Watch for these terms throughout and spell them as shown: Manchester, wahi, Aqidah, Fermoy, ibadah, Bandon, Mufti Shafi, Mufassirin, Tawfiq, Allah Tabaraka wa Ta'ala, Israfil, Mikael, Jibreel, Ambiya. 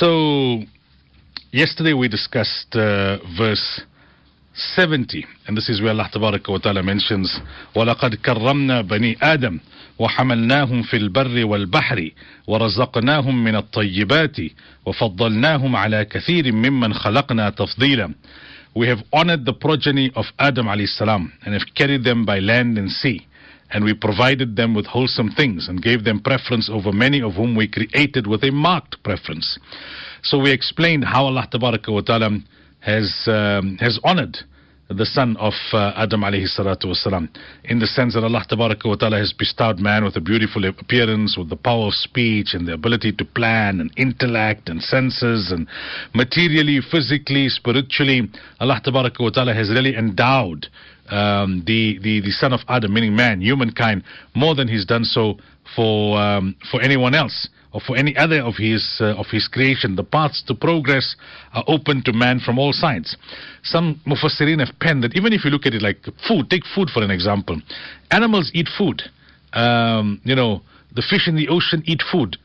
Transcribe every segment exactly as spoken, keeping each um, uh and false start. So yesterday we discussed uh, verse seventy, and this is where Allah Tabaraka wa Ta'ala mentions وَلَقَدْ كَرَّمْنَا بَنِي آدَمْ وَحَمَلْنَاهُمْ فِي الْبَرِّ وَالْبَحْرِ وَرَزَقْنَاهُمْ مِنَ الطَّيِّبَاتِ وَفَضَّلْنَاهُمْ عَلَى كَثِيرٍ مِمَّنْ خَلَقْنَا تَفْضِيلًا. We have honored the progeny of Adam alayhi salam and have carried them by land and sea, and we provided them with wholesome things and gave them preference over many of whom we created with a marked preference. So we explained how Allah Tabaraka wa Ta'ala has, um, has honored the son of uh, Adam alayhi salatu wasalam, in the sense that Allah Tabaraka wa Ta'ala has bestowed man with a beautiful appearance, with the power of speech and the ability to plan and intellect and senses, and materially, physically, spiritually, Allah Tabaraka wa Ta'ala has really endowed um, the, the, the son of Adam, meaning man, humankind, more than he's done so for, um, for anyone else or for any other of his uh, of his creation. The paths to progress are open to man from all sides. Some Mufassirin have penned that even if you look at it like food, take food for an example. Animals eat food. Um, you know, the fish in the ocean eat food.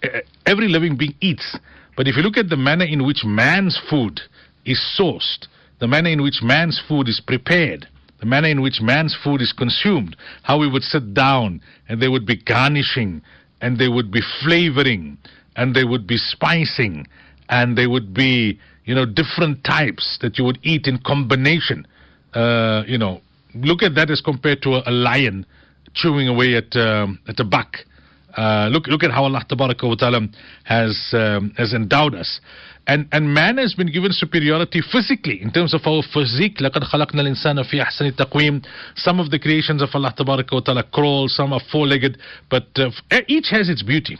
Every living being eats. But if you look at the manner in which man's food is sourced, the manner in which man's food is prepared, the manner in which man's food is consumed, how we would sit down and there would be garnishing, and they would be flavoring, and they would be spicing, and they would be, you know, different types that you would eat in combination. Uh, you know, look at that as compared to a, a lion chewing away at um, at a buck. Uh, look, look at how Allah Tabaraka wa Ta'ala has um, has endowed us, and and man has been given superiority physically in terms of our physique. لَقَدْ خَلَقْنَا الْإِنسَانَ فِي أَحْسَنِ تَقْوِيمٍ. Some of the creations of Allah Tabaraka wa Ta'ala crawl, some are four-legged, but uh, each has its beauty.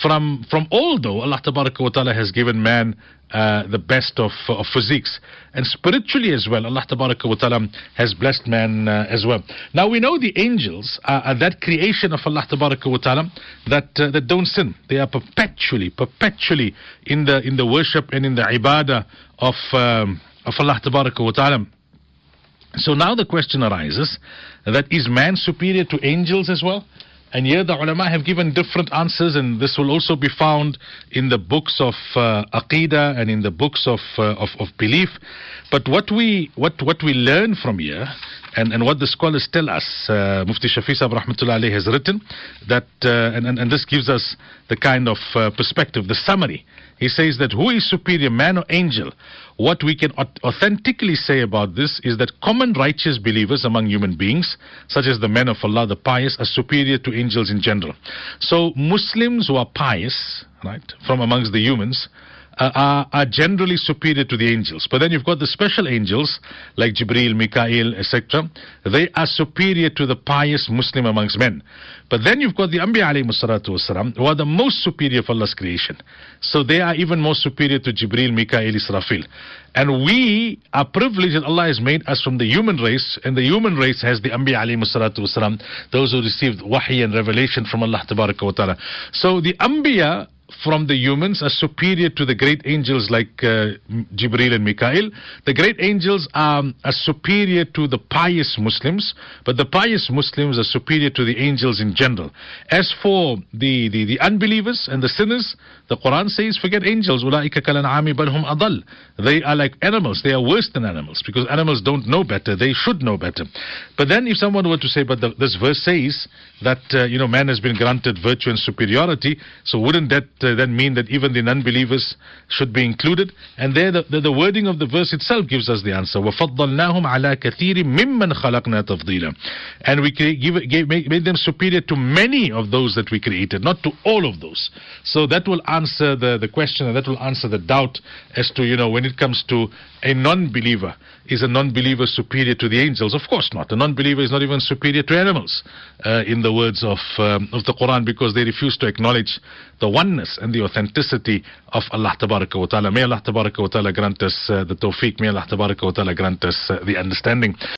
From from all, though, Allah Tabaraka wa Ta'ala has given man uh, the best of, uh, of physiques, and spiritually as well, Allah Tabaraka wa Ta'ala has blessed man uh, as well. Now we know the angels are, are that creation of Allah Tabaraka wa Ta'ala that uh, that don't sin. They are perpetually, perpetually in the in the worship and in the ibadah of um, of Allah Tabaraka wa Ta'ala. So now the question arises that is man superior to angels as well? And here the ulama have given different answers, and this will also be found in the books of uh, Aqidah and in the books of, uh, of of belief. But what we what what we learn from here, and, and what the scholars tell us, uh, Mufti Shafi rahmatullah alayhi has written that, uh, and, and and this gives us the kind of uh, perspective, the summary. He says that who is superior, man or angel? What we can authentically say about this is that common righteous believers among human beings, such as the men of Allah, the pious, are superior to angels in general. So Muslims who are pious, right, from amongst the humans, uh, are, are generally superior to the angels. But then you've got the special angels, like Jibreel, Mikael, et cetera. They are superior to the pious Muslim amongst men. But then you've got the Ambiya alayhi salatu wasalam, who are the most superior of Allah's creation. So they are even more superior to Jibreel, Mikael, Israfil. And we are privileged that Allah has made us from the human race, and the human race has the Ambiya alayhi salatu wasalam, those who received wahi and revelation from Allah Tabaraka wa Ta'ala. So the Ambiya from the humans are superior to the great angels like uh, Jibreel and Mikael. The great angels are, are superior to the pious Muslims, but the pious Muslims are superior to the angels in general. As for the, the, the unbelievers and the sinners, the Quran says, forget angels. أُولَٰئِكَ كَالْأَنْعَامِ بَلْ هُمْ أَضَلُّ. They are like animals. They are worse than animals, because animals don't know better. They should know better. But then if someone were to say, but the, this verse says that uh, you know, man has been granted virtue and superiority, so wouldn't that Uh, then mean that even the non-believers should be included? And there the, the, the wording of the verse itself gives us the answer. وَفَضَّلْنَاهُمْ عَلَىٰ كَثِيرٍ مِمَّنْ خَلَقْنَا تَفْضِيلًا. And we gave, gave, made them superior to many of those that we created, not to all of those. So that will answer the, the question, and that will answer the doubt as to, you know, when it comes to a non-believer, is a non-believer superior to the angels? Of course not. A non-believer is not even superior to animals, uh, in the words of, um, of the Quran, because they refuse to acknowledge the oneness and the authenticity of Allah Tabaraka wa Ta'ala. May Allah Tabaraka wa Ta'ala grant us uh, the Tawfiq. May Allah Tabaraka wa Ta'ala grant us uh, the understanding.